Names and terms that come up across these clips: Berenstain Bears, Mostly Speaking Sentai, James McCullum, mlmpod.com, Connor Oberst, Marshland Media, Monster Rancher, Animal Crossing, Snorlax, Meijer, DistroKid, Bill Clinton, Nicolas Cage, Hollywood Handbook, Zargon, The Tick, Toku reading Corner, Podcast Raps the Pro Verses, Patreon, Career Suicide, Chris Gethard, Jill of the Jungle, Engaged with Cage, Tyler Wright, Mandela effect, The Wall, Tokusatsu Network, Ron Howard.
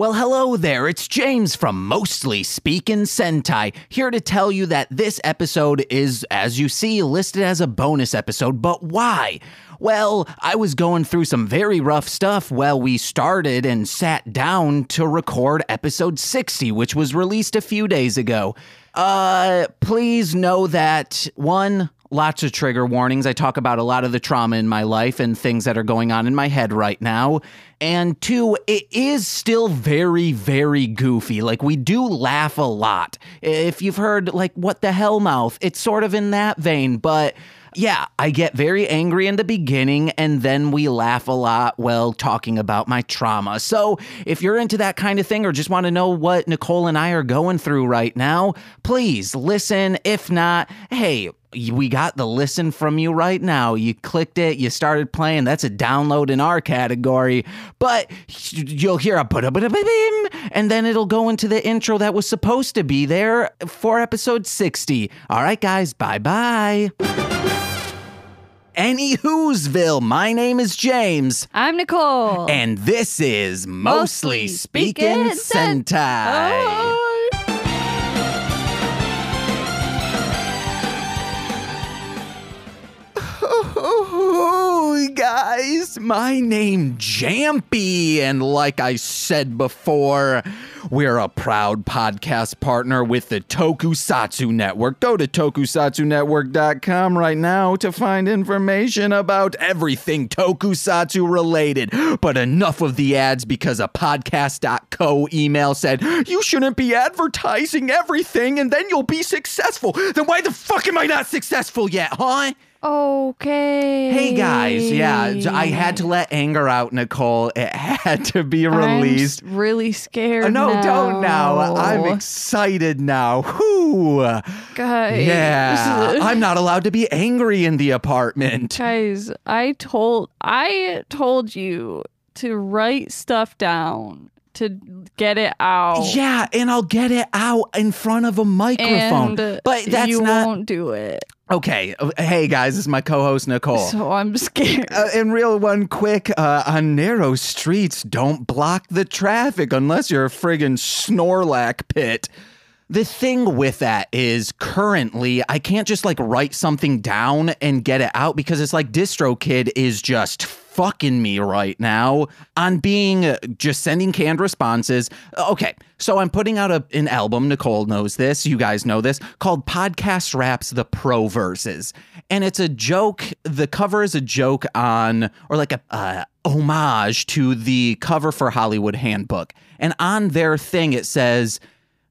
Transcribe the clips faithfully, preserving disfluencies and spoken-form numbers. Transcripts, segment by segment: Well, hello there, it's James from Mostly Speaking Sentai, here to tell you that this episode is, as you see, listed as a bonus episode, but why? Well, I was going through some very rough stuff while we started and sat down to record episode sixty, which was released a few days ago. Uh, please know that, one, lots of trigger warnings. I talk about a lot of the trauma in my life and things that are going on in my head right now. And two, it is still very, very goofy. Like, we do laugh a lot. If you've heard, like, What the Hell Mouth, it's sort of in that vein. But yeah, I get very angry in the beginning, and then we laugh a lot while talking about my trauma. So if you're into that kind of thing or just want to know what Nicole and I are going through right now, please listen. If not, hey, we got the listen from you right now. You clicked it, you started playing. That's a download in our category. But you'll hear a ba-da-ba-da-ba-bim, and then it'll go into the intro that was supposed to be there for episode sixty. All right, guys, bye-bye. Anywhoosville, my name is James. I'm Nicole. And this is Mostly, Mostly Speaking Sentai. Sentai. Oh. Guys, my name Jampy, and like I said before, we're a proud podcast partner with the Tokusatsu Network. Go to tokusatsu network dot com right now to find information about everything Tokusatsu related. But enough of the ads, because a podcast dot co email said, you shouldn't be advertising everything and then you'll be successful. Then why the fuck am I not successful yet, huh? Okay. Hey guys, yeah, I had to let anger out, Nicole. It had to be released. I'm really scared. Oh, no, now. Don't now. I'm excited now. Whoo. Guys. Yeah. I'm not allowed to be angry in the apartment. Guys, I told I told you to write stuff down, to get it out. Yeah, and I'll get it out in front of a microphone. And but that's you not... won't do it. Okay, hey guys, this is my co-host Nicole. So I'm scared. Uh, and real one quick, uh, on narrow streets, don't block the traffic unless you're a friggin' Snorlax pit. The thing with that is currently I can't just like write something down and get it out, because it's like DistroKid is just fucking me right now on being uh, just sending canned responses. Okay, so I'm putting out a, an album, Nicole knows this, you guys know this, called Podcast Raps the Pro Verses. And it's a joke, the cover is a joke on, or like a... Uh, homage to the cover for Hollywood Handbook. And on their thing it says,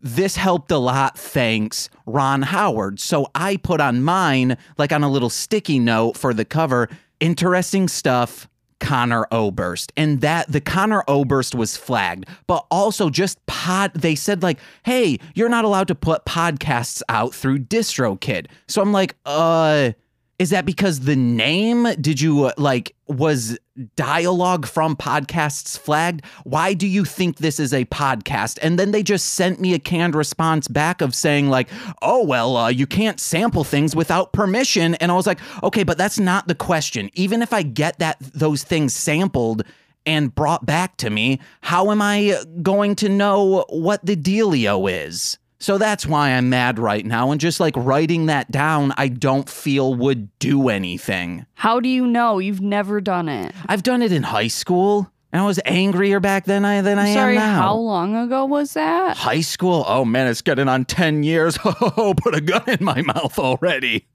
this helped a lot, thanks, Ron Howard. So I put on mine, like on a little sticky note for the cover, interesting stuff, Connor Oberst. And that the Connor Oberst was flagged, but also just pod. They said like, hey, you're not allowed to put podcasts out through DistroKid. So I'm like, uh, is that because the name, did you like, was dialogue from podcasts flagged? Why do you think this is a podcast? And then they just sent me a canned response back of saying like, oh, well, uh, you can't sample things without permission. And I was like, okay, but that's not the question. Even if I get that those things sampled and brought back to me, how am I going to know what the dealio is? So that's why I'm mad right now, and just like writing that down, I don't feel would do anything. How do you know? You've never done it. I've done it in high school, and I was angrier back then I, than I'm I sorry, am now. Sorry, how long ago was that? High school? Oh man, it's getting on ten years. Oh, put a gun in my mouth already.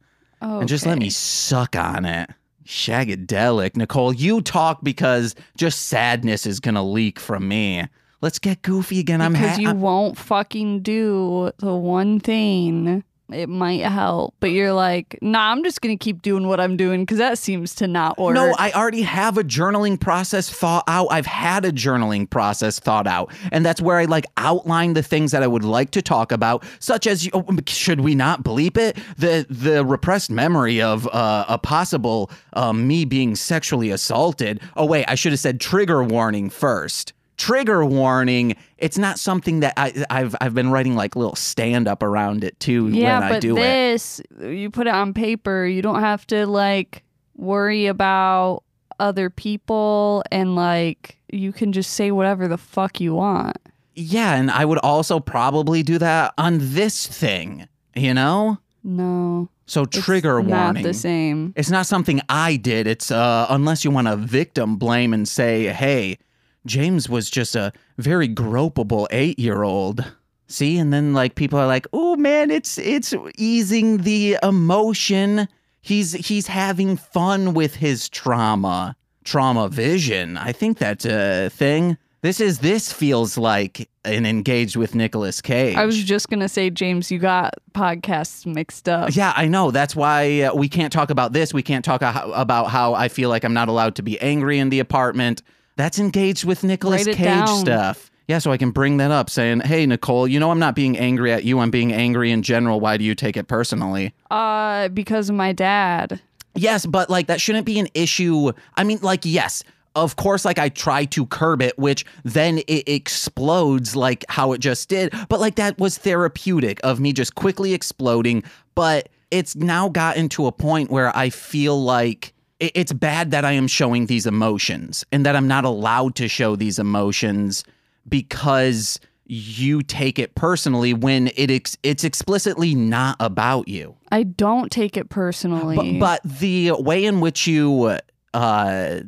Okay. And just let me suck on it. Shagadelic. Nicole, you talk, because just sadness is going to leak from me. Let's get goofy again. I'm Because ha- you I'm- won't fucking do the one thing. It might help. But you're like, nah, I'm just going to keep doing what I'm doing because that seems to not work. No, I already have a journaling process thought out. I've had a journaling process thought out. And that's where I like outline the things that I would like to talk about, such as, oh, should we not bleep it? The the repressed memory of uh, a possible uh, me being sexually assaulted. Oh, wait, I should have said trigger warning first. Trigger warning. It's not something that I, I've I've been writing like little stand up around it too. Yeah, when but I do this, it. You put it on paper. You don't have to like worry about other people, and like you can just say whatever the fuck you want. Yeah, and I would also probably do that on this thing, you know? No. So trigger it's warning. It's not the same. It's not something I did. It's uh, unless you want to victim blame and say, hey, James was just a very gropable eight-year-old. See? And then like people are like, oh, man, it's it's easing the emotion. He's he's having fun with his trauma. Trauma vision. I think that's a thing. This is this feels like an Engaged with Nicolas Cage. I was just going to say, James, you got podcasts mixed up. Yeah, I know. That's why we can't talk about this. We can't talk about how I feel like I'm not allowed to be angry in the apartment. That's Engaged with Nicolas Cage stuff. Yeah, so I can bring that up saying, hey, Nicole, you know I'm not being angry at you. I'm being angry in general. Why do you take it personally? Uh, because of my dad. Yes, but like that shouldn't be an issue. I mean, like, yes. Of course, like I try to curb it, which then it explodes like how it just did. But like that was therapeutic of me just quickly exploding. But it's now gotten to a point where I feel like it's bad that I am showing these emotions and that I'm not allowed to show these emotions because you take it personally when it ex- it's explicitly not about you. I don't take it personally. But, but the way in which you... uh.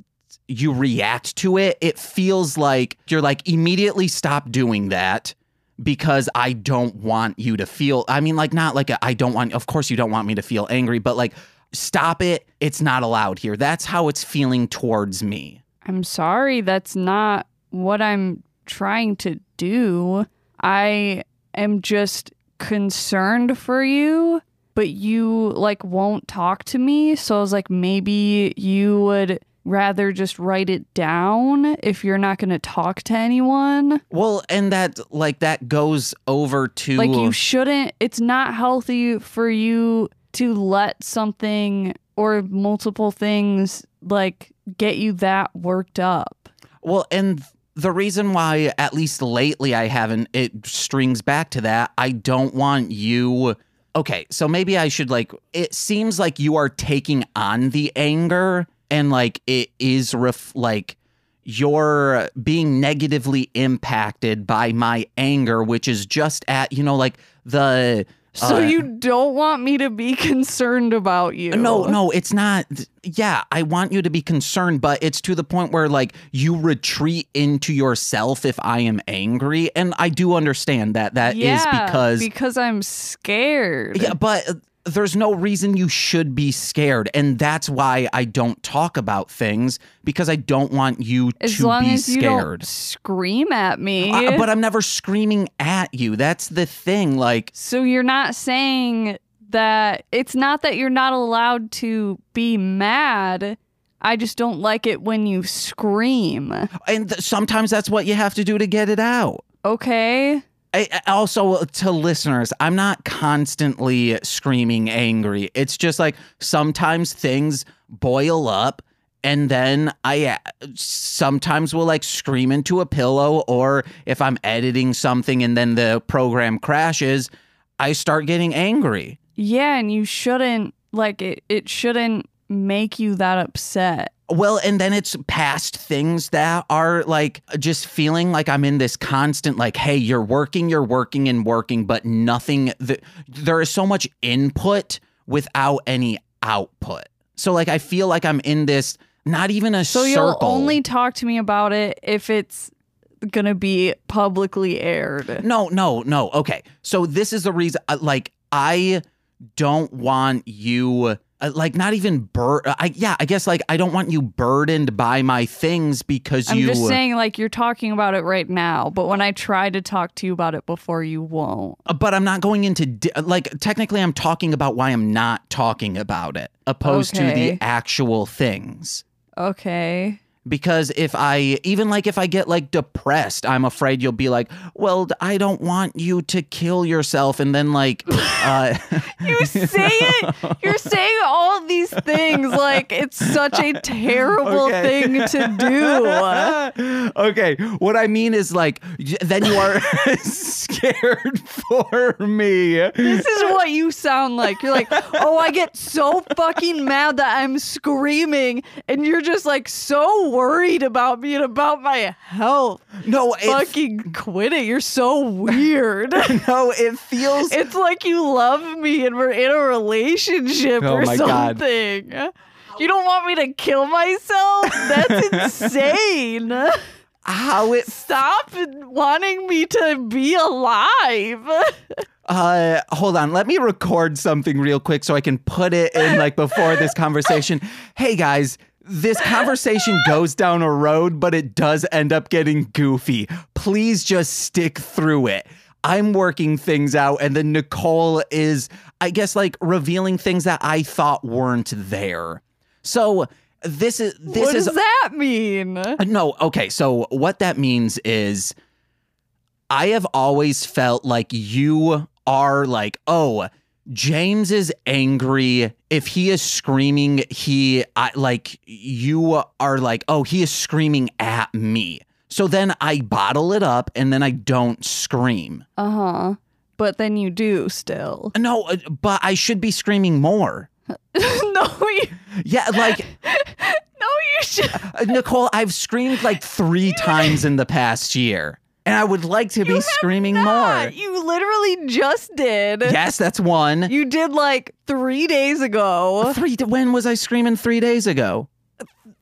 you react to it, it feels like you're like, immediately stop doing that because I don't want you to feel, I mean, like not like a, I don't want, of course you don't want me to feel angry, but like, stop it. It's not allowed here. That's how it's feeling towards me. I'm sorry. That's not what I'm trying to do. I am just concerned for you, but you like won't talk to me. So I was like, maybe you would rather just write it down if you're not going to talk to anyone. Well, and that like that goes over to like you shouldn't. It's not healthy for you to let something or multiple things like get you that worked up. Well, and the reason why, at least lately, I haven't, it strings back to that. I don't want you. Okay, so maybe I should like it seems like you are taking on the anger. And, like, it is, ref- like, you're being negatively impacted by my anger, which is just at, you know, like, the... Uh, so you don't want me to be concerned about you. No, no, it's not. Yeah, I want you to be concerned, but it's to the point where, like, you retreat into yourself if I am angry. And I do understand that. That yeah, is because... because I'm scared. Yeah, but... there's no reason you should be scared. And that's why I don't talk about things, because I don't want you as to long be as you scared. Don't scream at me. I, but I'm never screaming at you. That's the thing. Like, so you're not saying that it's not that you're not allowed to be mad. I just don't like it when you scream. And th- sometimes that's what you have to do to get it out. Okay. I, also, to listeners, I'm not constantly screaming angry. It's just like sometimes things boil up and then I sometimes will like scream into a pillow, or if I'm editing something and then the program crashes, I start getting angry. Yeah, and you shouldn't like it. It shouldn't make you that upset. Well, and then it's past things that are like just feeling like I'm in this constant like, hey, you're working, you're working and working, but nothing. Th- there is so much input without any output. So like I feel like I'm in this not even a so circle. So you'll only talk to me about it if it's going to be publicly aired. No, no, no. OK, so this is the reason like I don't want you. Uh, like not even bur- I yeah I guess like I don't want you burdened by my things because I'm you I'm just saying like you're talking about it right now, but when I try to talk to you about it before, you won't. Uh, but I'm not going into di- like technically I'm talking about why I'm not talking about it opposed okay. to the actual things. Okay. Because if I, even like if I get like depressed, I'm afraid you'll be like, well, I don't want you to kill yourself. And then like, uh, You say it. You're saying all these things like it's such a terrible okay. thing to do. Okay. What I mean is like, then you are scared for me. This is what you sound like. You're like, oh, I get so fucking mad that I'm screaming. And you're just like so worried about me and about my health. No, it's... Fucking quit it. You're so weird. No, it feels... It's like you love me and we're in a relationship oh or something. God. You don't want me to kill myself? That's insane. How it... Stop wanting me to be alive. Uh, hold on. Let me record something real quick so I can put it in like before this conversation. Hey, guys. This conversation goes down a road, but it does end up getting goofy. Please just stick through it. I'm working things out, and then Nicole is, I guess, like revealing things that I thought weren't there. So this is this what is, does that mean? No, okay. So what that means is I have always felt like you are like, oh, James is angry. If he is screaming, he I, like you are like, oh, he is screaming at me. So then I bottle it up and then I don't scream. Uh-huh. But then you do still. No, but I should be screaming more. No, you. Yeah, like. No, you should. Nicole, I've screamed like three times in the past year. And I would like to you be screaming not. more. You literally just did. Yes, that's one. You did like three days ago. Three. When was I screaming three days ago?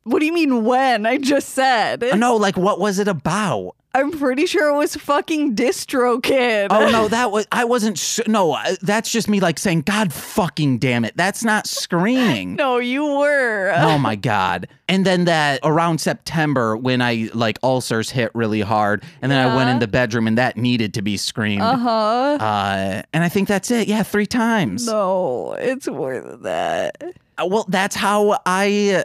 What do you mean when? I just said. No, like what was it about? I'm pretty sure it was fucking DistroKid. Oh, no, that was, I wasn't, sh- no, that's just me like saying, God fucking damn it. That's not screaming. No, you were. Oh my God. And then that around September when I like ulcers hit really hard and then yeah. I went in the bedroom and that needed to be screamed. Uh-huh. Uh, and I think that's it. Yeah, three times. No, it's more than that. Well, that's how I,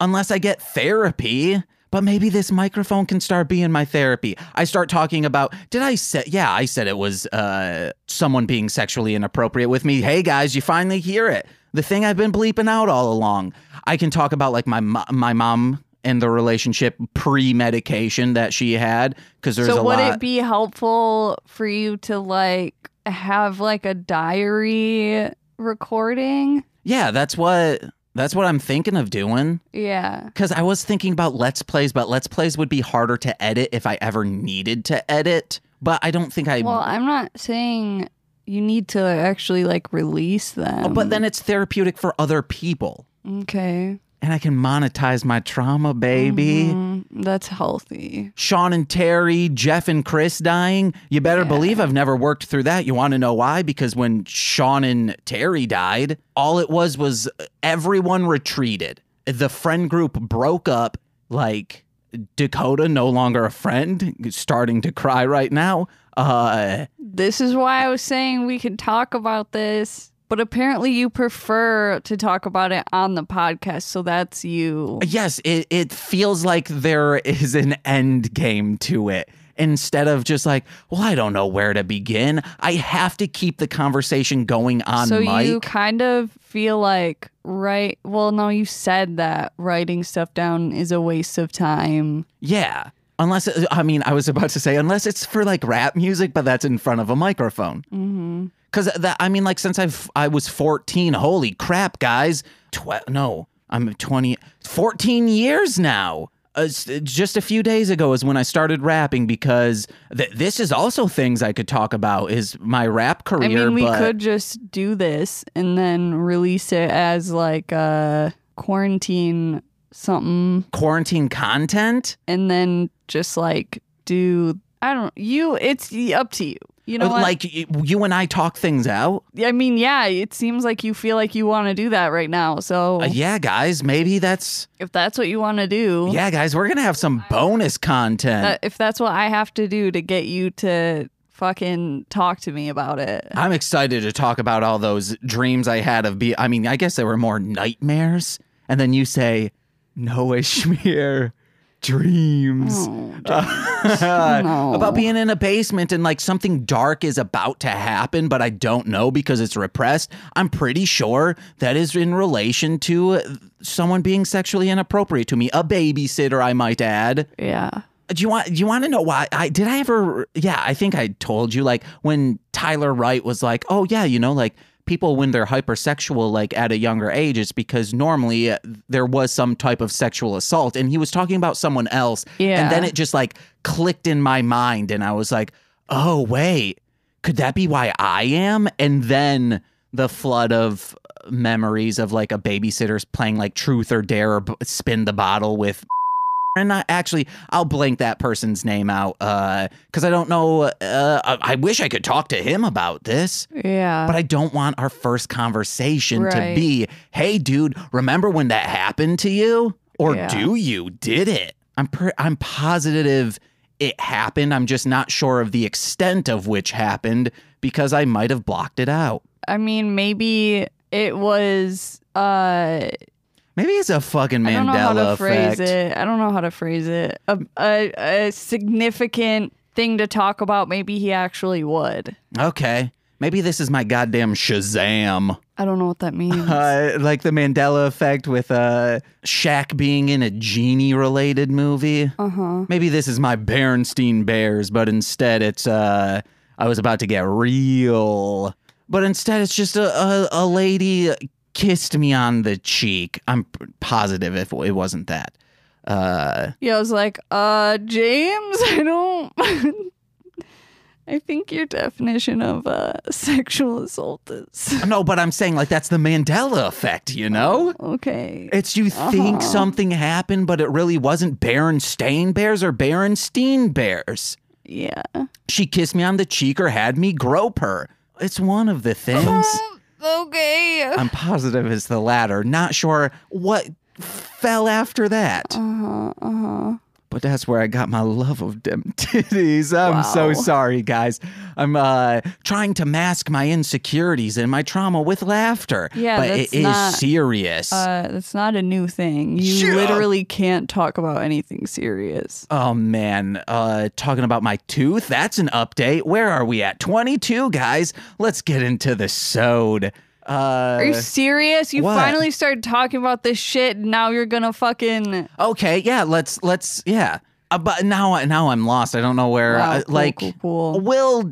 unless I get therapy. But maybe this microphone can start being my therapy. I start talking about, did I say, yeah, I said it was uh, someone being sexually inappropriate with me. Hey, guys, you finally hear it. The thing I've been bleeping out all along. I can talk about like my my mom and the relationship pre-medication that she had. Because there's so a lot. So would it be helpful for you to like have like a diary recording? Yeah, that's what... That's what I'm thinking of doing. Yeah. Because I was thinking about Let's Plays, but Let's Plays would be harder to edit if I ever needed to edit. But I don't think I... Well, I'm not saying you need to actually, like, release them. Oh, but then it's therapeutic for other people. Okay. And I can monetize my trauma, baby. Mm-hmm. That's healthy. Sean and Terry, Jeff and Chris dying. You better yeah. believe I've never worked through that. You want to know why? Because when Sean and Terry died, all it was was everyone retreated. The friend group broke up. Like Dakota, no longer a friend, starting to cry right now. Uh, this is why I was saying we could talk about this. But apparently you prefer to talk about it on the podcast, so that's you. Yes, it, it feels like there is an end game to it. Instead of just like, well, I don't know where to begin. I have to keep the conversation going on mic. So you kind of feel like, right, well, no, you said that writing stuff down is a waste of time. Yeah. Unless, it, I mean, I was about to say, unless it's for like rap music, but that's in front of a microphone. Mm-hmm. Because, I mean, like, since I've, I was fourteen, holy crap, guys. Tw- no, I'm twenty, fourteen years now. Uh, just a few days ago is when I started rapping because th- this is also things I could talk about is my rap career. I mean, we but... could just do this and then release it as, like, a quarantine something. Quarantine content? And then just, like, do, I don't, you, it's up to you. You know, like what? You and I talk things out. I mean, yeah, it seems like you feel like you want to do that right now. So, uh, yeah, guys, maybe that's if that's what you want to do. Yeah, guys, we're going to have some bonus content. Uh, if that's what I have to do to get you to fucking talk to me about it. I'm excited to talk about all those dreams I had of be. I mean, I guess they were more nightmares. And then you say, no, Ishmir. dreams, oh, dreams. Uh, no. About being in a basement and like something dark is about to happen, but I don't know because it's repressed. I'm pretty sure that is in relation to someone being sexually inappropriate to me, a babysitter, I might add. Yeah. Do you want do you want to know why I did I ever? Yeah, I think I told you, like, when Tyler Wright was like, oh, yeah, you know, like, people, when they're hypersexual, like at a younger age, it's because normally uh, there was some type of sexual assault. And he was talking about someone else. Yeah. And then it just like clicked in my mind. And I was like, oh, wait, could that be why I am? And then the flood of memories of like a babysitter's playing like Truth or Dare or b- spin the bottle with. And I actually, I'll blank that person's name out because uh, I don't know. Uh, I, I wish I could talk to him about this. Yeah. But I don't want our first conversation right. to be, hey, dude, remember when that happened to you? Or yeah. do you? Did it? I'm pre- I'm positive it happened. I'm just not sure of the extent of which happened because I might have blocked it out. I mean, maybe it was... Uh... Maybe it's a fucking Mandela effect. I don't know how to effect. phrase it. I don't know how to phrase it. A, a, a significant thing to talk about. Maybe he actually would. Okay. Maybe this is my goddamn Shazam. I don't know what that means. Uh, like the Mandela effect with uh, Shaq being in a genie-related movie. Uh-huh. Maybe this is my Berenstain Bears, but instead it's... Uh, I was about to get real. But instead it's just a, a, a lady... kissed me on the cheek. I'm positive if it wasn't that. Uh, yeah, I was like, uh, James, I don't... I think your definition of uh, sexual assault is... No, but I'm saying, like, that's the Mandela effect, you know? Oh, okay. It's you uh-huh. think something happened, but it really wasn't. Berenstain Bears or Berenstain Bears. Yeah. She kissed me on the cheek or had me grope her. It's one of the things... Okay. I'm positive it's the latter. Not sure what fell after that. Uh-huh, uh-huh. But that's where I got my love of them titties. I'm wow. so sorry, guys. I'm uh, trying to mask my insecurities and my trauma with laughter. Yeah, but it is not, serious. Uh, that's not a new thing. You sure. literally can't talk about anything serious. Oh, man. Uh, talking about my tooth, that's an update. Where are we at? twenty-two, guys. Let's get into the sode. Uh, Are you serious? You what? Finally started talking about this shit, and now you're gonna fucking. Okay, yeah, let's let's yeah. Uh, but now, now I'm lost. I don't know where. Wow, I, cool, like, cool, cool. we'll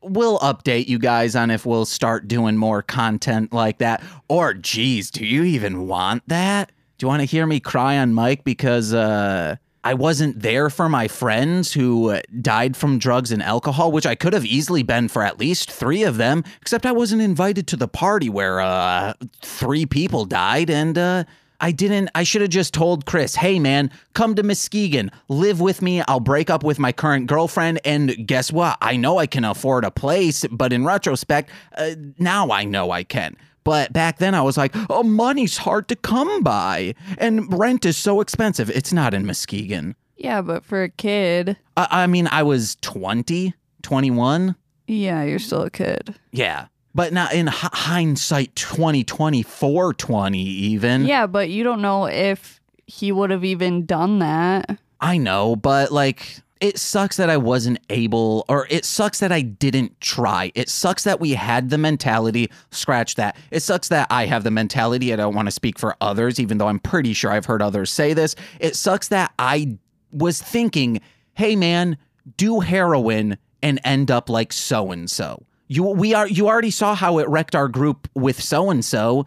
we'll update you guys on if we'll start doing more content like that. Or, geez, do you even want that? Do you want to hear me cry on mic because uh, I wasn't there for my friends who died from drugs and alcohol, which I could have easily been for at least three of them, except I wasn't invited to the party where uh, three people died. And uh, I didn't, I should have just told Chris, hey, man, come to Muskegon, live with me. I'll break up with my current girlfriend. And guess what? I know I can afford a place, but in retrospect, uh, now I know I can. But back then I was like, oh, money's hard to come by and rent is so expensive. It's not in Muskegon. Yeah, but for a kid. I, I mean, I was twenty, twenty-one. Yeah, you're still a kid. Yeah, but not in h- hindsight twenty, twenty-four, twenty even. Yeah, but you don't know if he would have even done that. I know, but like... It sucks that I wasn't able, or it sucks that I didn't try. It sucks that we had the mentality, scratch that. It sucks that I have the mentality. I don't want to speak for others, even though I'm pretty sure I've heard others say this. It sucks that I was thinking, hey, man, do heroin and end up like so-and-so. You, we are, you already saw how it wrecked our group with so-and-so.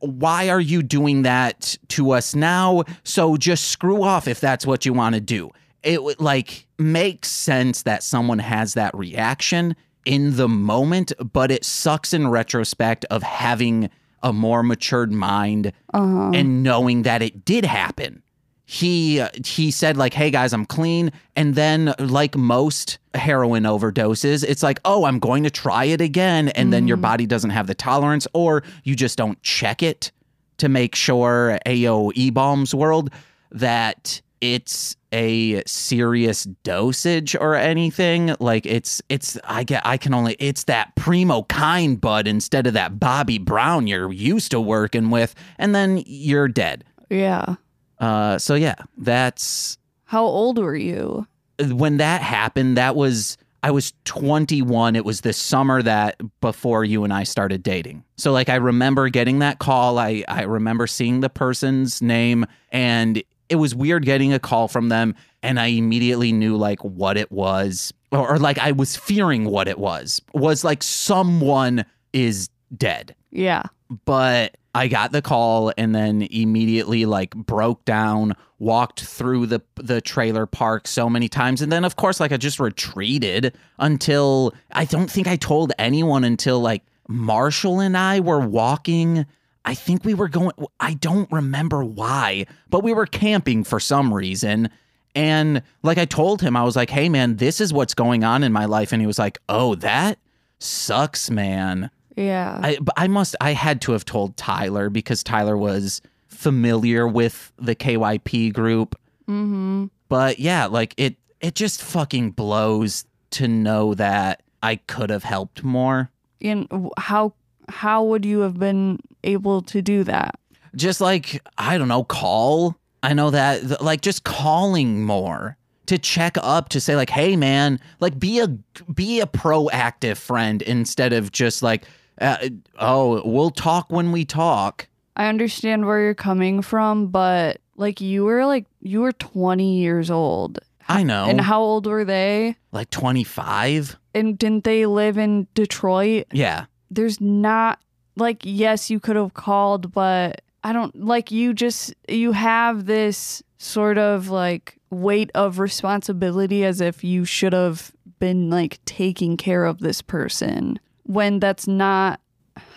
Why are you doing that to us now? So just screw off if that's what you want to do. It like makes sense that someone has that reaction in the moment, but it sucks in retrospect of having a more matured mind uh-huh. and knowing that it did happen. He he said like, hey, guys, I'm clean. And then like most heroin overdoses, it's like, oh, I'm going to try it again. And mm. then your body doesn't have the tolerance or you just don't check it to make sure, ayo, E-bombs world, that it's a serious dosage or anything. Like it's it's I get I can only it's that primo kind bud instead of that Bobby Brown you're used to working with, and then you're dead. Yeah. Uh so yeah, that's How old were you? When that happened, that was, I was twenty-one. It was this summer that before you and I started dating. So like, I remember getting that call. I, I remember seeing the person's name, and it was weird getting a call from them. And I immediately knew like what it was, or, or like I was fearing what it was, was like someone is dead. Yeah. But I got the call and then immediately like broke down, walked through the the trailer park so many times. And then, of course, like I just retreated until I don't think I told anyone until like Marshall and I were walking. I think we were going, I don't remember why, but we were camping for some reason. And like I told him, I was like, hey, man, this is what's going on in my life. And he was like, oh, that sucks, man. Yeah. I, but I must, I had to have told Tyler because Tyler was familiar with the K Y P group. Mm-hmm. But yeah, like it, it just fucking blows to know that I could have helped more. And how, how would you have been able to do that? Just like, I don't know, call. I know that, like, just calling more. To check up, to say like, hey, man, like be a be a proactive friend instead of just like, uh, oh, we'll talk when we talk. I understand where you're coming from, but like you were like you were twenty years old. I know. And how old were they? Like twenty-five. And didn't they live in Detroit? Yeah. There's not like, yes, you could have called, but I don't like you just you have this sort of like weight of responsibility as if you should have been like taking care of this person when that's not,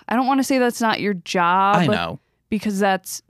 I don't want to say that's not your job. I know. Because that's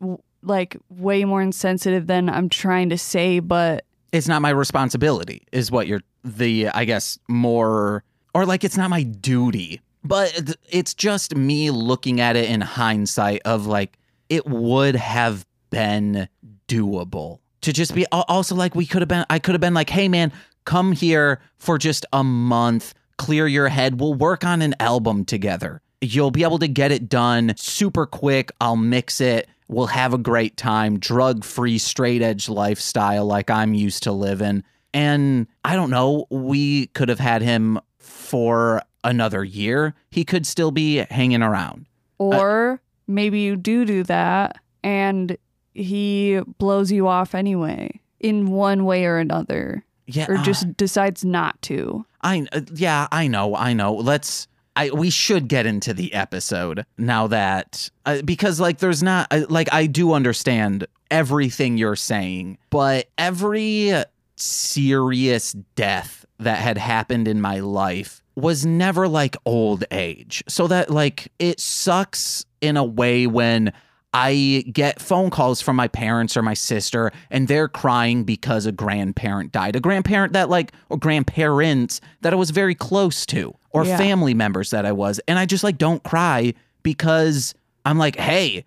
like way more insensitive than I'm trying to say, but. It's not my responsibility is what you're the, I guess, more or like it's not my duty, but it's just me looking at it in hindsight of like it would have been doable. To just be also like we could have been, I could have been like, hey, man, come here for just a month, clear your head. We'll work on an album together. You'll be able to get it done super quick. I'll mix it. We'll have a great time. Drug free, straight edge lifestyle like I'm used to living. And I don't know, we could have had him for another year. He could still be hanging around. Or uh, maybe you do do that and he blows you off anyway in one way or another. Yeah, or just uh, decides not to. I uh, yeah, I know, I know. Let's I we should get into the episode now that uh, because like there's not uh, like I do understand everything you're saying, but every serious death that had happened in my life was never like old age. So that like it sucks in a way when I get phone calls from my parents or my sister, and they're crying because a grandparent died. A grandparent that like, or grandparents that I was very close to, or yeah. family members that I was. And I just like don't cry because I'm like, hey,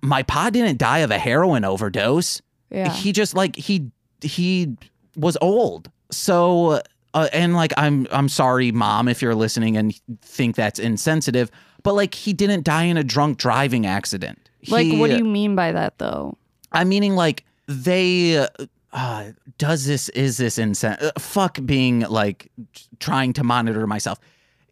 my pa didn't die of a heroin overdose. Yeah. He just like, he, he was old. So, uh, and like, I'm, I'm sorry, mom, if you're listening and think that's insensitive, but like, he didn't die in a drunk driving accident. Like, he, what do you mean by that, though? I'm meaning, like, they... Uh, does this... Is this insen- uh, Fuck being, like, trying to monitor myself.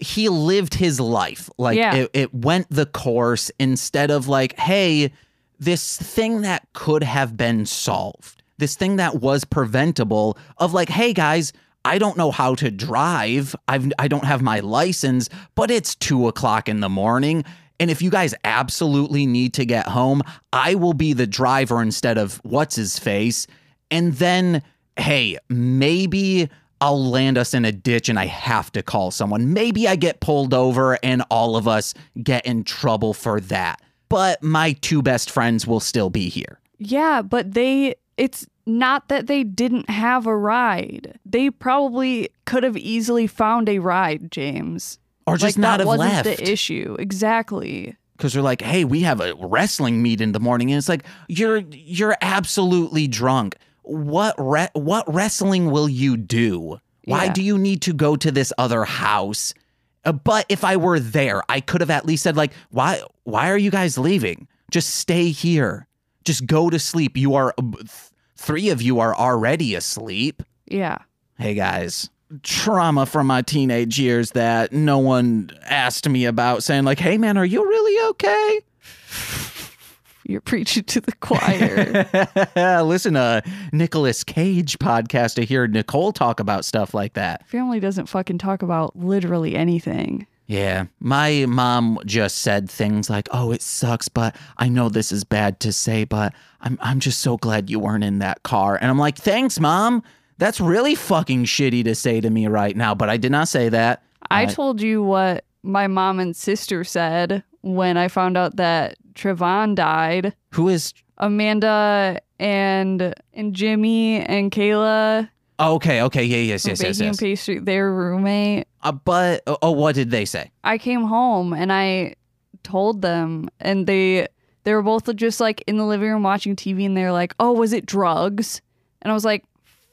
He lived his life. Like, yeah. it, it went the course instead of, like, hey, this thing that could have been solved. This thing that was preventable of, like, hey, guys... I don't know how to drive. I've, I don't have my license, but it's two o'clock in the morning. And if you guys absolutely need to get home, I will be the driver instead of what's his face. And then, hey, maybe I'll land us in a ditch and I have to call someone. Maybe I get pulled over and all of us get in trouble for that. But my two best friends will still be here. Yeah, but they, it's, not that they didn't have a ride. They probably could have easily found a ride, James. Or just like, not have left. That wasn't the issue. Exactly. Because they're like, hey, we have a wrestling meet in the morning. And it's like, you're you're absolutely drunk. What re- what wrestling will you do? Why yeah. do you need to go to this other house? Uh, but if I were there, I could have at least said, like, why why are you guys leaving? Just stay here. Just go to sleep. You are... Uh, th- Three of you are already asleep. Yeah. Hey, guys. Trauma from my teenage years that no one asked me about, saying like, hey, man, are you really okay? You're preaching to the choir. Listen to a Nicolas Cage podcast to hear Nicole talk about stuff like that. Family doesn't fucking talk about literally anything. Yeah. My mom just said things like, oh, it sucks, but I know this is bad to say, but I'm I'm just so glad you weren't in that car. And I'm like, thanks, Mom. That's really fucking shitty to say to me right now, but I did not say that. I, I told you what my mom and sister said when I found out that Trevon died. Who is? Amanda and and Jimmy and Kayla. Oh, okay, okay, yeah, yes, yes, yes, yes. Baking pastry, their roommate. Uh, but, oh, what did they say? I came home and I told them, and they they were both just like in the living room watching T V, and they're like, oh, was it drugs? And I was like,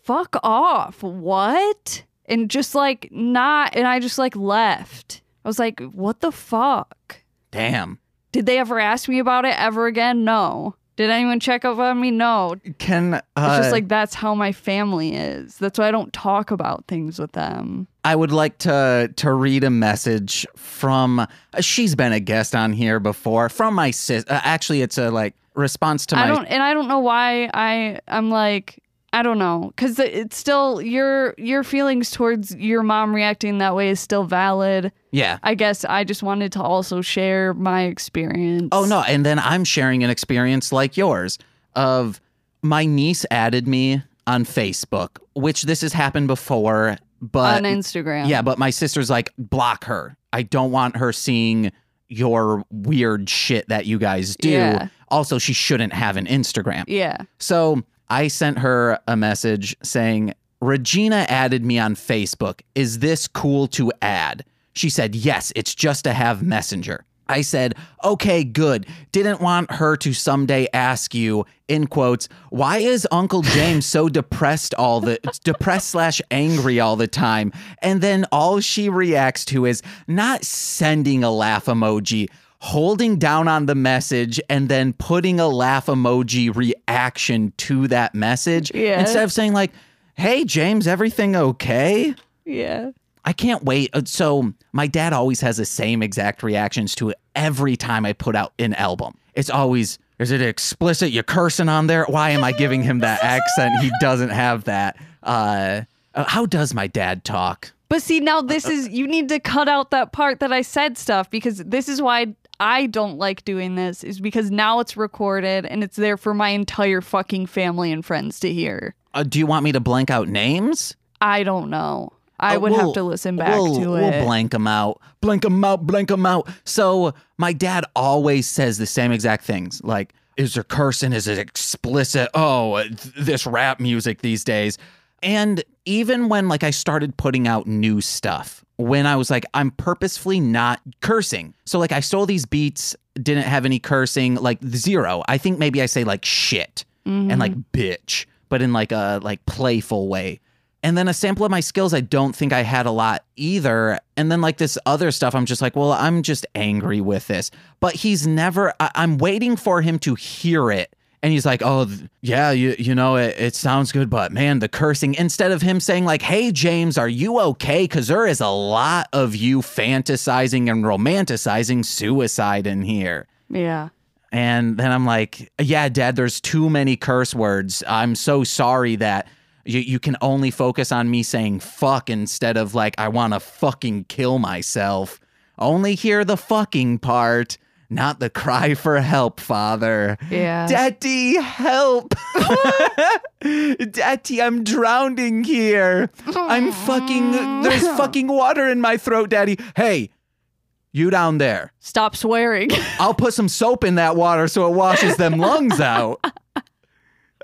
fuck off, what? And just like not, and I just like left. I was like, what the fuck? Damn. Did they ever ask me about it ever again? No. Did anyone check up on me? No. Can uh, it's just like, that's how my family is. That's why I don't talk about things with them. I would like to to read a message from, uh, she's been a guest on here before, from my sis. Uh, actually, it's a like response to my. I don't, and I don't know why I I'm like, I don't know, because it's still your your feelings towards your mom reacting that way is still valid. Yeah. I guess I just wanted to also share my experience. Oh, no. And then I'm sharing an experience like yours of my niece added me on Facebook, which this has happened before. But on Instagram. Yeah. But my sister's like, block her. I don't want her seeing your weird shit that you guys do. Yeah. Also, she shouldn't have an Instagram. Yeah. So I sent her a message saying, Regina added me on Facebook. Is this cool to add? She said, yes, it's just to have Messenger. I said, okay, good. Didn't want her to someday ask you, in quotes, why is Uncle James so depressed all the, depressed slash angry all the time? And then all she reacts to is not sending a laugh emoji, holding down on the message and then putting a laugh emoji reaction to that message. Yeah. Instead of saying like, hey, James, everything okay? Yeah. I can't wait. So my dad always has the same exact reactions to it every time I put out an album. It's always, is it explicit? You're cursing on there? Why am I giving him that accent? He doesn't have that. Uh, how does my dad talk? But see, now this is, you need to cut out that part that I said stuff, because this is why I, I don't like doing this, is because now it's recorded and it's there for my entire fucking family and friends to hear. Uh, do you want me to blank out names? I don't know. I uh, would we'll, have to listen back we'll, to we'll it. We'll blank them out. Blank them out. Blank them out. So my dad always says the same exact things. Like, is there cursing? Is it explicit? Oh, th- this rap music these days. And even when like I started putting out new stuff, when I was like, I'm purposefully not cursing. So like I stole these beats, didn't have any cursing, like zero. I think maybe I say like shit mm-hmm. and like bitch, but in like a like playful way. And then a sample of my skills, I don't think I had a lot either. And then like this other stuff, I'm just like, well, I'm just angry with this. But he's never, I- I'm waiting for him to hear it. And he's like, oh, th- yeah, you you know, it, it sounds good, but man, the cursing. Instead of him saying like, hey, James, are you okay? Because there is a lot of you fantasizing and romanticizing suicide in here. Yeah. And then I'm like, yeah, Dad, there's too many curse words. I'm so sorry that you, you can only focus on me saying fuck instead of like, I want to fucking kill myself. Only hear the fucking part. Not the cry for help, Father. Yeah. Daddy, help. Daddy, I'm drowning here. I'm fucking, there's fucking water in my throat, Daddy. Hey, you down there. Stop swearing. I'll put some soap in that water so it washes them lungs out.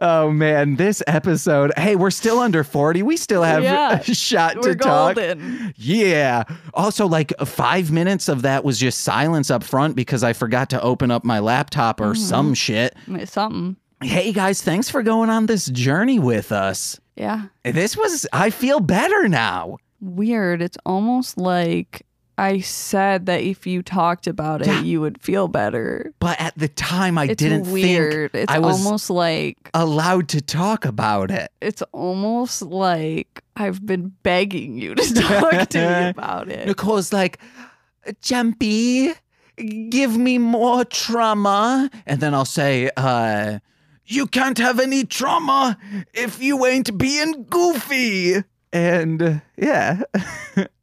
Oh, man, this episode. Hey, we're still under forty. We still have yeah, a shot to talk. We're golden. Yeah. Also, like five minutes of that was just silence up front because I forgot to open up my laptop or mm-hmm. some shit. Something. Hey, guys, thanks for going on this journey with us. Yeah. This was, I feel better now. Weird. It's almost like I said that if you talked about it, yeah. you would feel better. But at the time, I it's didn't weird. think it's I was almost like allowed to talk about it. It's almost like I've been begging you to talk to me about it. Nicole's like, Jumpy, give me more trauma. And then I'll say, uh, you can't have any trauma if you ain't being goofy. And uh, yeah,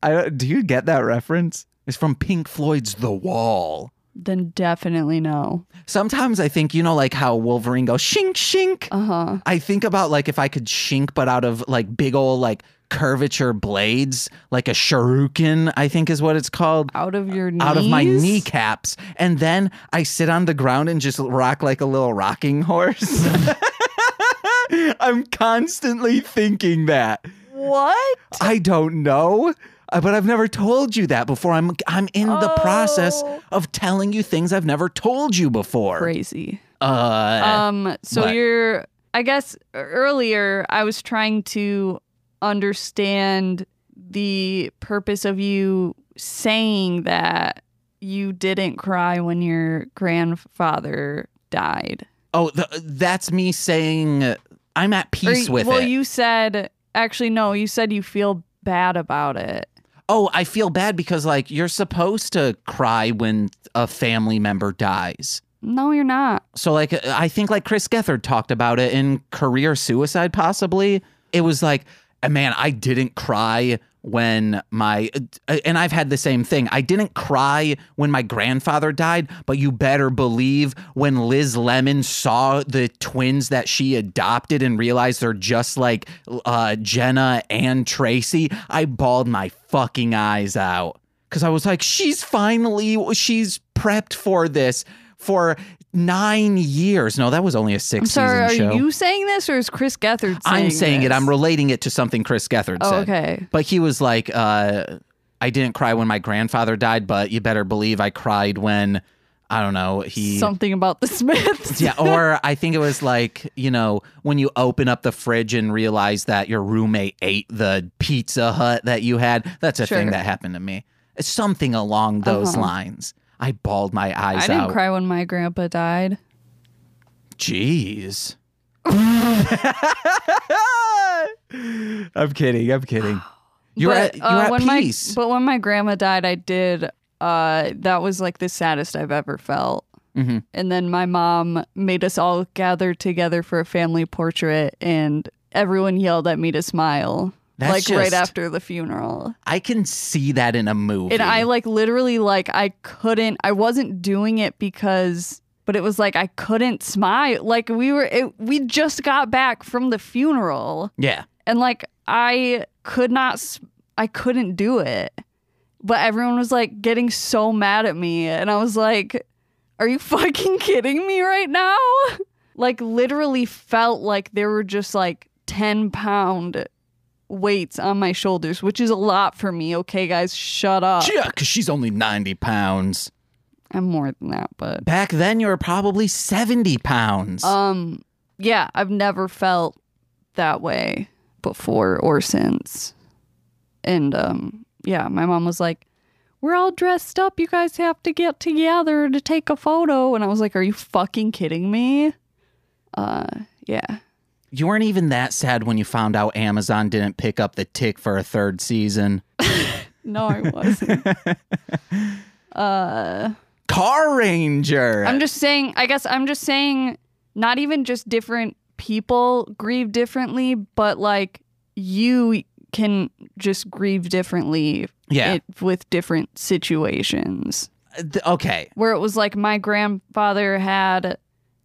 I, do you get that reference? It's from Pink Floyd's The Wall. Then definitely no. Sometimes I think, you know, like how Wolverine goes, shink, shink. Uh-huh. I think about like if I could shink, but out of like big old like curvature blades, like a shuriken, I think is what it's called. Out of your knees? Out of my kneecaps. And then I sit on the ground and just rock like a little rocking horse. I'm constantly thinking that. What? I don't know. But I've never told you that before. I'm I'm in oh. the process of telling you things I've never told you before. Crazy. Uh, um. So what? you're, I guess earlier I was trying to understand the purpose of you saying that you didn't cry when your grandfather died. Oh, the, that's me saying I'm at peace or, with well, it. Well, you said... Actually, no, you said you feel bad about it. Oh, I feel bad because, like, you're supposed to cry when a family member dies. No, you're not. So, like, I think, like, Chris Gethard talked about it in Career Suicide, possibly. It was like, man, I didn't cry when my... And I've had the same thing. I didn't cry when my grandfather died, but you better believe when Liz Lemon saw the twins that she adopted and realized they're just like uh, Jenna and Tracy, I bawled my fucking eyes out. Because I was like, she's finally, she's prepped for this for... Nine years. No, that was only a six-season show. I'm sorry, are you saying this or is Chris Gethard saying this? I'm saying it. I'm relating it to something Chris Gethard oh, said. Okay. But he was like, uh, I didn't cry when my grandfather died, but you better believe I cried when, I don't know, he... Something about the Smiths. Yeah, or I think it was like, you know, when you open up the fridge and realize that your roommate ate the Pizza Hut that you had. That's a sure. thing that happened to me. It's something along those uh-huh. lines. I bawled my eyes out. I didn't out. cry when my grandpa died. Jeez. I'm kidding. I'm kidding. You're but, at, you're uh, at when peace. My, but when my grandma died, I did. Uh, that was like the saddest I've ever felt. Mm-hmm. And then my mom made us all gather together for a family portrait, and everyone yelled at me to smile. That's like just, right after the funeral. I can see that in a movie. And I like literally like I couldn't I wasn't doing it because but it was like I couldn't smile. Like we were it, we just got back from the funeral. Yeah. And like I could not I couldn't do it. But everyone was like getting so mad at me and I was like, are you fucking kidding me right now? Like literally felt like there were just like ten pound weights on my shoulders, which is a lot for me. Okay, guys, shut up. Yeah, because she's only ninety pounds. I'm more than that, but... Back then, you were probably seventy pounds. Um, yeah, I've never felt that way before or since. And, um, yeah, my mom was like, we're all dressed up. You guys have to get together to take a photo. And I was like, are you fucking kidding me? Uh, yeah. You weren't even that sad when you found out Amazon didn't pick up The Tick for a third season. No, I wasn't. uh, Car Ranger. I'm just saying, I guess I'm just saying not even just different people grieve differently, but like you can just grieve differently yeah. it, with different situations. Uh, okay. Where it was like my grandfather had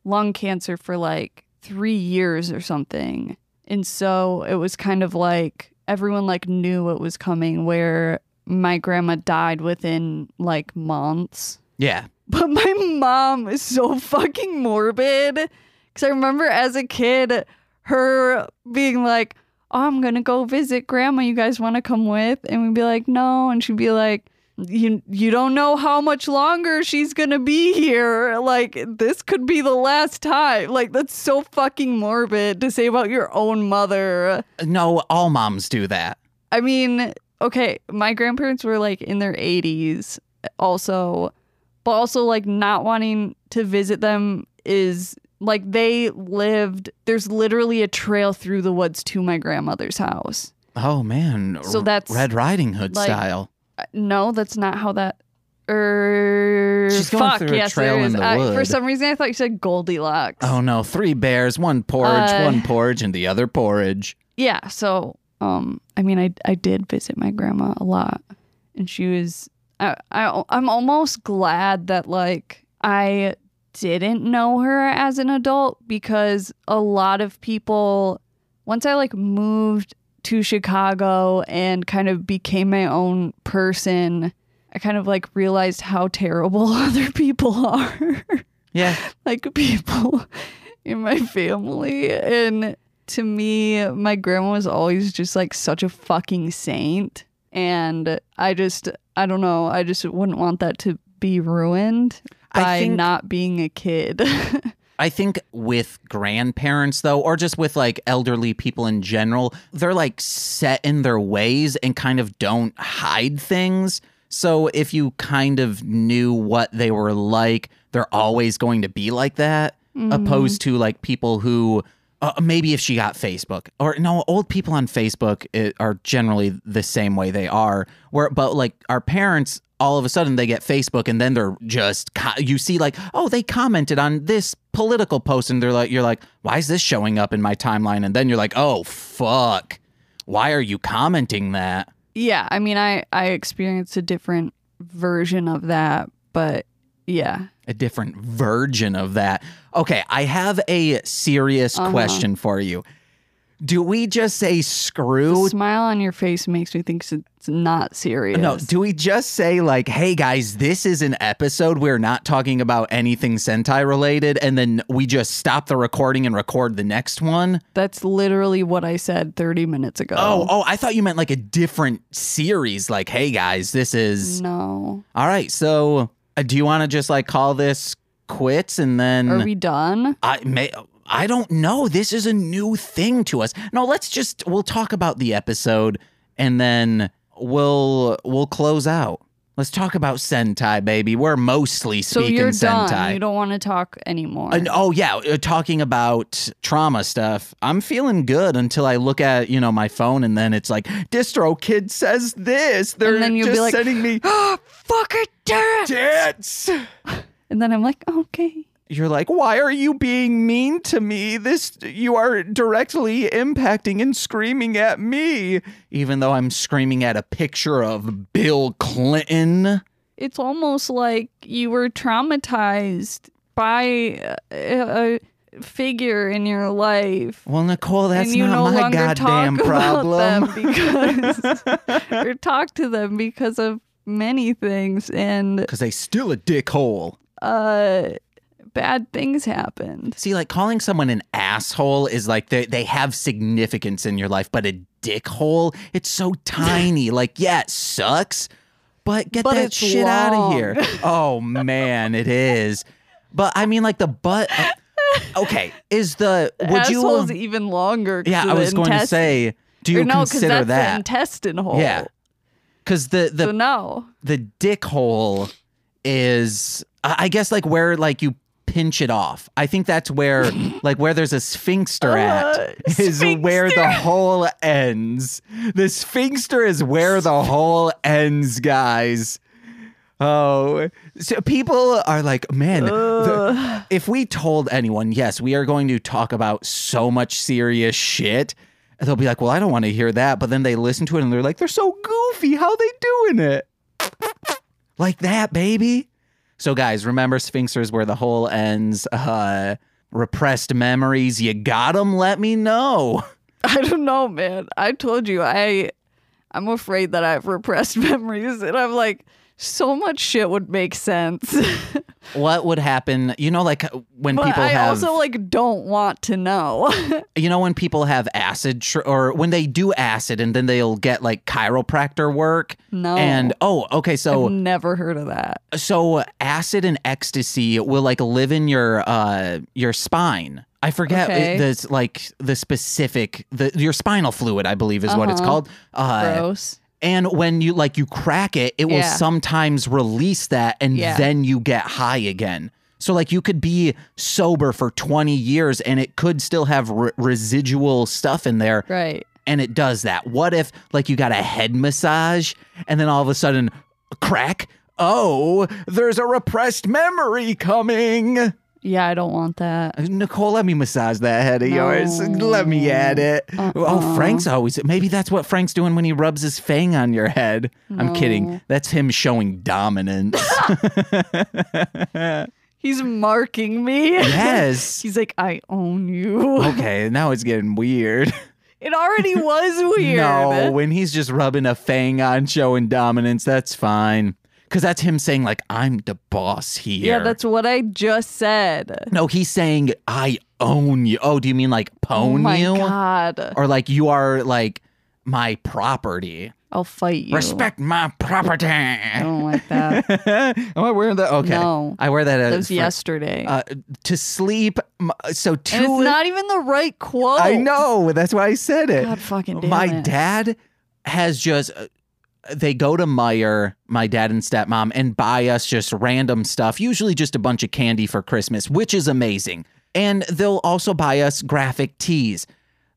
lung cancer for like three years or something, and so it was kind of like everyone like knew what was coming, where my grandma died within like months. Yeah, but my mom is so fucking morbid, because I remember as a kid her being like, oh, I'm gonna go visit grandma, you guys want to come with? And we'd be like, no, and she'd be like, You you don't know how much longer she's gonna be here. Like, this could be the last time. Like, that's so fucking morbid to say about your own mother. No, all moms do that. I mean, okay, my grandparents were like in their eighties also, but also like not wanting to visit them is like they lived, there's literally a trail through the woods to my grandmother's house. Oh man. So that's Red Riding Hood like, style. No, that's not how that Er, She's going fuck, through a yes, trail in the I, wood. For some reason, I thought you said Goldilocks. Oh, no. Three bears, one porridge, uh, one porridge, and the other porridge. Yeah. So, um, I mean, I I did visit my grandma a lot. And she was... I, I, I'm almost glad that, like, I didn't know her as an adult because a lot of people... Once I, like, moved to Chicago and kind of became my own person... I kind of like realized how terrible other people are. Yeah. Like people in my family. And to me, my grandma was always just like such a fucking saint. And I just, I don't know, I just wouldn't want that to be ruined by think, not being a kid. I think with grandparents though, or just with like elderly people in general, they're like set in their ways and kind of don't hide things. So if you kind of knew what they were like, they're always going to be like that, mm. opposed to like people who uh, maybe if she got Facebook or no, old people on Facebook it, are generally the same way they are. Where, but like our parents, all of a sudden they get Facebook and then they're just you see like, oh, they commented on this political post and they're like, you're like, why is this showing up in my timeline? And then you're like, oh, fuck, why are you commenting that? Yeah, I mean, I, I experienced a different version of that, but yeah. A different version of that. Okay, I have a serious uh-huh. question for you. Do we just say screw? The smile on your face makes me think it's not serious. No, do we just say like, hey guys, this is an episode we're not talking about anything Sentai related, and then we just stop the recording and record the next one? That's literally what I said thirty minutes ago. Oh, oh, I thought you meant like a different series, like, hey guys, this is... No. All right, so uh, do you want to just like call this quits and then... Are we done? I may... I don't know. This is a new thing to us. No, let's just, we'll talk about the episode and then we'll we'll close out. Let's talk about Sentai, baby. We're mostly speaking Sentai. So you're Sentai. Done. You don't want to talk anymore. And, oh, yeah. Talking about trauma stuff. I'm feeling good until I look at, you know, my phone and then it's like, DistroKid says this. They're and then you'll just be like, sending me, oh, fucking dance. Dance. And then I'm like, okay. You're like, why are you being mean to me? This, you are directly impacting and screaming at me. Even though I'm screaming at a picture of Bill Clinton. It's almost like you were traumatized by a, a figure in your life. Well, Nicole, that's not no my goddamn problem. Because, or talk to them because of many things. And because they still a dickhole. Uh... Bad things happened. See, like calling someone an asshole is like they they have significance in your life, but a dickhole, it's so tiny. Like, yeah, it sucks, but get but that shit long. Out of here. Oh man, it is. But I mean, like the butt. Uh, okay, is the would asshole's you? Asshole's um, even longer. Yeah, I was going to say, do you no, consider that's that an intestine hole? Yeah, because the the so no the dickhole is, I guess, like where like you. Pinch it off. I think that's where, like, where there's a sphincter at uh, is sphincter. Where the hole ends. The sphincter is where the hole ends, guys. Oh, so people are like, man, the, if we told anyone, yes, we are going to talk about so much serious shit, they'll be like, well, I don't want to hear that. But then they listen to it and they're like, they're so goofy. How are they doing it? Like that, baby. So, guys, remember sphincters where the hole ends. Uh, repressed memories, you got them? Let me know. I don't know, man. I told you, I, I'm afraid that I have repressed memories. And I'm like, so much shit would make sense. What would happen? You know, like when but people I have... I also, like, don't want to know. You know when people have acid tr- or when they do acid and then they'll get, like, chiropractor work? No. And, oh, okay, so... I've never heard of that. So acid and ecstasy will, like, live in your uh, your spine. I forget okay. this, like, the specific... the your spinal fluid, I believe, is uh-huh. what it's called. Uh, Gross. And when you like you crack it, it yeah. will sometimes release that, and yeah. then you get high again. So like you could be sober for twenty years and it could still have re residual stuff in there. Right. And it does that. What if like you got a head massage and then all of a sudden crack? Oh, there's a repressed memory coming. Yeah, I don't want that. Nicole, let me massage that head of no. yours. Let me add it. Uh-uh. Oh, Frank's always... Maybe that's what Frank's doing when he rubs his fang on your head. No. I'm kidding. That's him showing dominance. He's marking me. Yes. He's like, I own you. Okay, now it's getting weird. It already was weird. No, when he's just rubbing a fang on showing dominance, that's fine. Because that's him saying, like, I'm the boss here. Yeah, that's what I just said. No, he's saying, I own you. Oh, do you mean, like, pwn you? Oh, my God. Or, like, you are, like, my property. I'll fight you. Respect my property. I don't like that. Am I wearing that? Okay. No. I wear that. As that was for, yesterday. Uh, to sleep. So two. And it's not even the right quote. I know. That's why I said it. God fucking damn My it. dad has just... They go to Meijer, my dad and stepmom, and buy us just random stuff, usually just a bunch of candy for Christmas, which is amazing. And they'll also buy us graphic tees.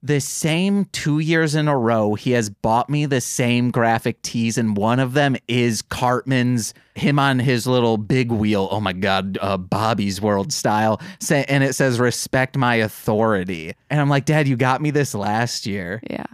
The same two years in a row, he has bought me the same graphic tees, and one of them is Cartman's, him on his little big wheel, oh my God, uh, Bobby's World style, say, and it says, respect my authority. And I'm like, Dad, you got me this last year. Yeah.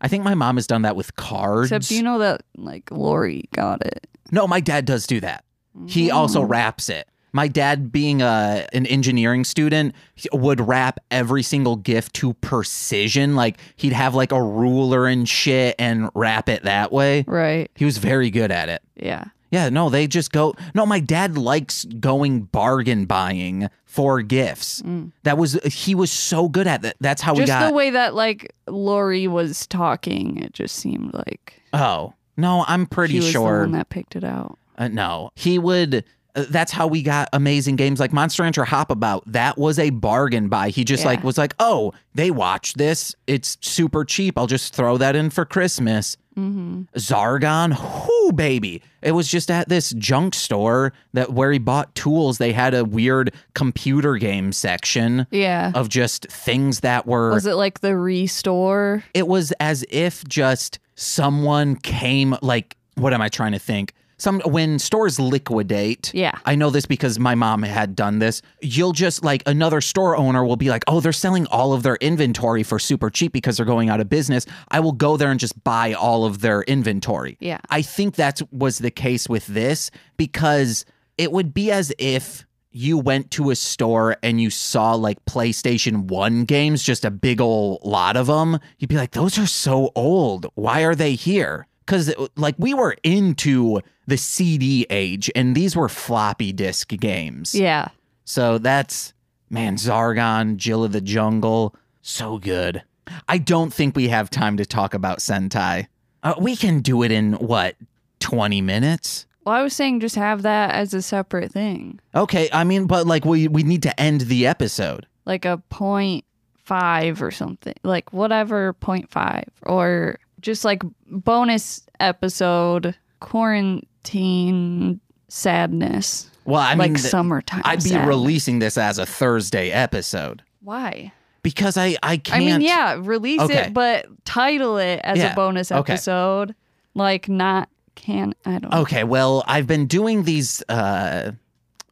I think my mom has done that with cards. Except you know that, like, Lori got it. No, my dad does do that. He mm. also wraps it. My dad, being a, an engineering student, would wrap every single gift to precision. Like, he'd have, like, a ruler and shit and wrap it that way. Right. He was very good at it. Yeah. Yeah, no, they just go... No, my dad likes going bargain buying for gifts. Mm. That was... He was so good at that. That's how just we got... Just the way that, like, Lori was talking, it just seemed like... Oh. No, I'm pretty sure... He was the one that picked it out. Uh, no. He would... Uh, that's how we got amazing games like Monster Rancher Hop About. That was a bargain buy. He just, yeah. like, was like, oh, they watched this. It's super cheap. I'll just throw that in for Christmas. Mm-hmm. Zargon, whoo, baby. It was just at this junk store that where he bought tools. They had a weird computer game section yeah. of just things that were... Was it like the restore? It was as if just someone came, like, what am I trying to think? Some when stores liquidate, yeah. I know this because my mom had done this. You'll just like another store owner will be like, oh, they're selling all of their inventory for super cheap because they're going out of business. I will go there and just buy all of their inventory. Yeah. I think that was the case with this because it would be as if you went to a store and you saw like PlayStation one games, just a big old lot of them. You'd be like, those are so old. Why are they here? Because like we were into the C D age and these were floppy disk games. Yeah. So that's, man, Zargon, Jill of the Jungle. So good. I don't think we have time to talk about Sentai. Uh, we can do it in, what, twenty minutes? Well, I was saying just have that as a separate thing. Okay. I mean, but like we, we need to end the episode. Like a point five or something. Like whatever point five or... Just like bonus episode, quarantine sadness. Well, I mean, like summertime I'd be sadness. releasing this as a Thursday episode. Why? Because I, I can't. I mean, yeah, release okay. it, but title it as yeah. a bonus episode. Okay. Like not can, I don't know. Okay, well, I've been doing these. Uh,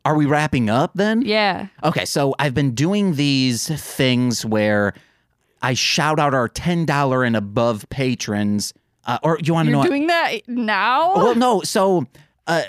are we wrapping up then? Yeah. Okay, so I've been doing these things where I shout out our ten dollar and above patrons. Uh, or you want to know? You're doing that now? Well, no. So, uh,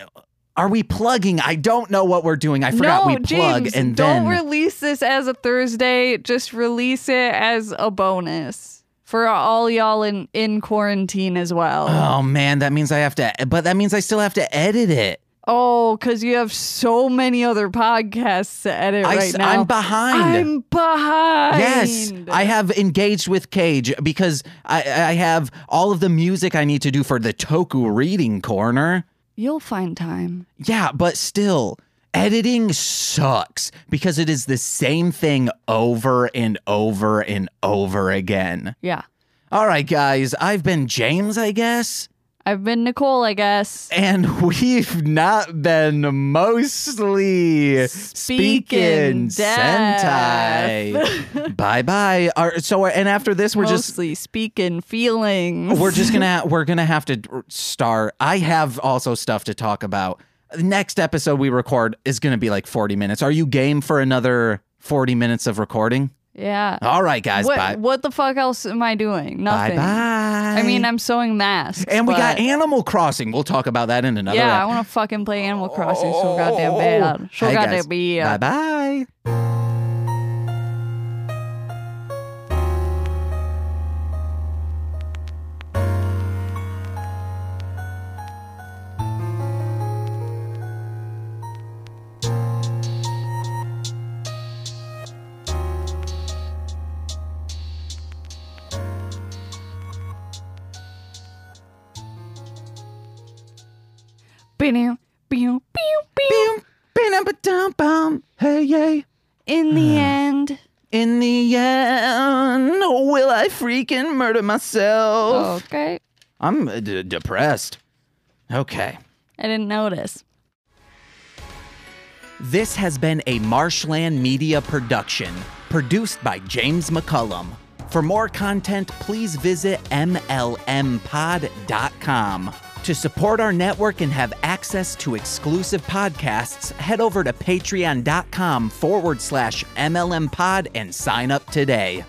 are we plugging? I don't know what we're doing. I forgot no, we plug James, and then don't release this as a Thursday. Just release it as a bonus for all y'all in in quarantine as well. Oh man, that means I have to. But that means I still have to edit it. Oh, because you have so many other podcasts to edit I, right now. I'm behind. I'm behind. Yes, I have Engaged with Cage because I, I have all of the music I need to do for the Toku reading corner. You'll find time. Yeah, but still, editing sucks because it is the same thing over and over and over again. Yeah. All right, guys, I've been James, I guess. I've been Nicole, I guess. And we've not been mostly speaking, speaking Sentai. Bye-bye. Our, so, and after this, we're mostly just... Mostly speaking feelings. We're just going to we're gonna have to start. I have also stuff to talk about. The next episode we record is going to be like forty minutes. Are you game for another forty minutes of recording? Yeah. All right, guys. What, bye. What the fuck else am I doing? Nothing. Bye bye. I mean, I'm sewing masks. And but... we got Animal Crossing. We'll talk about that in another. Yeah, episode. I want to fucking play Animal Crossing oh. so goddamn bad. So hey goddamn guys. bad. Bye bye. In the end, in the end, will I freaking murder myself? Okay. I'm d- depressed. Okay. I didn't notice. This has been a Marshland Media production, produced by James McCullum. For more content, please visit m l m pod dot com. To support our network and have access to exclusive podcasts, head over to patreon dot com forward slash M L M pod and sign up today.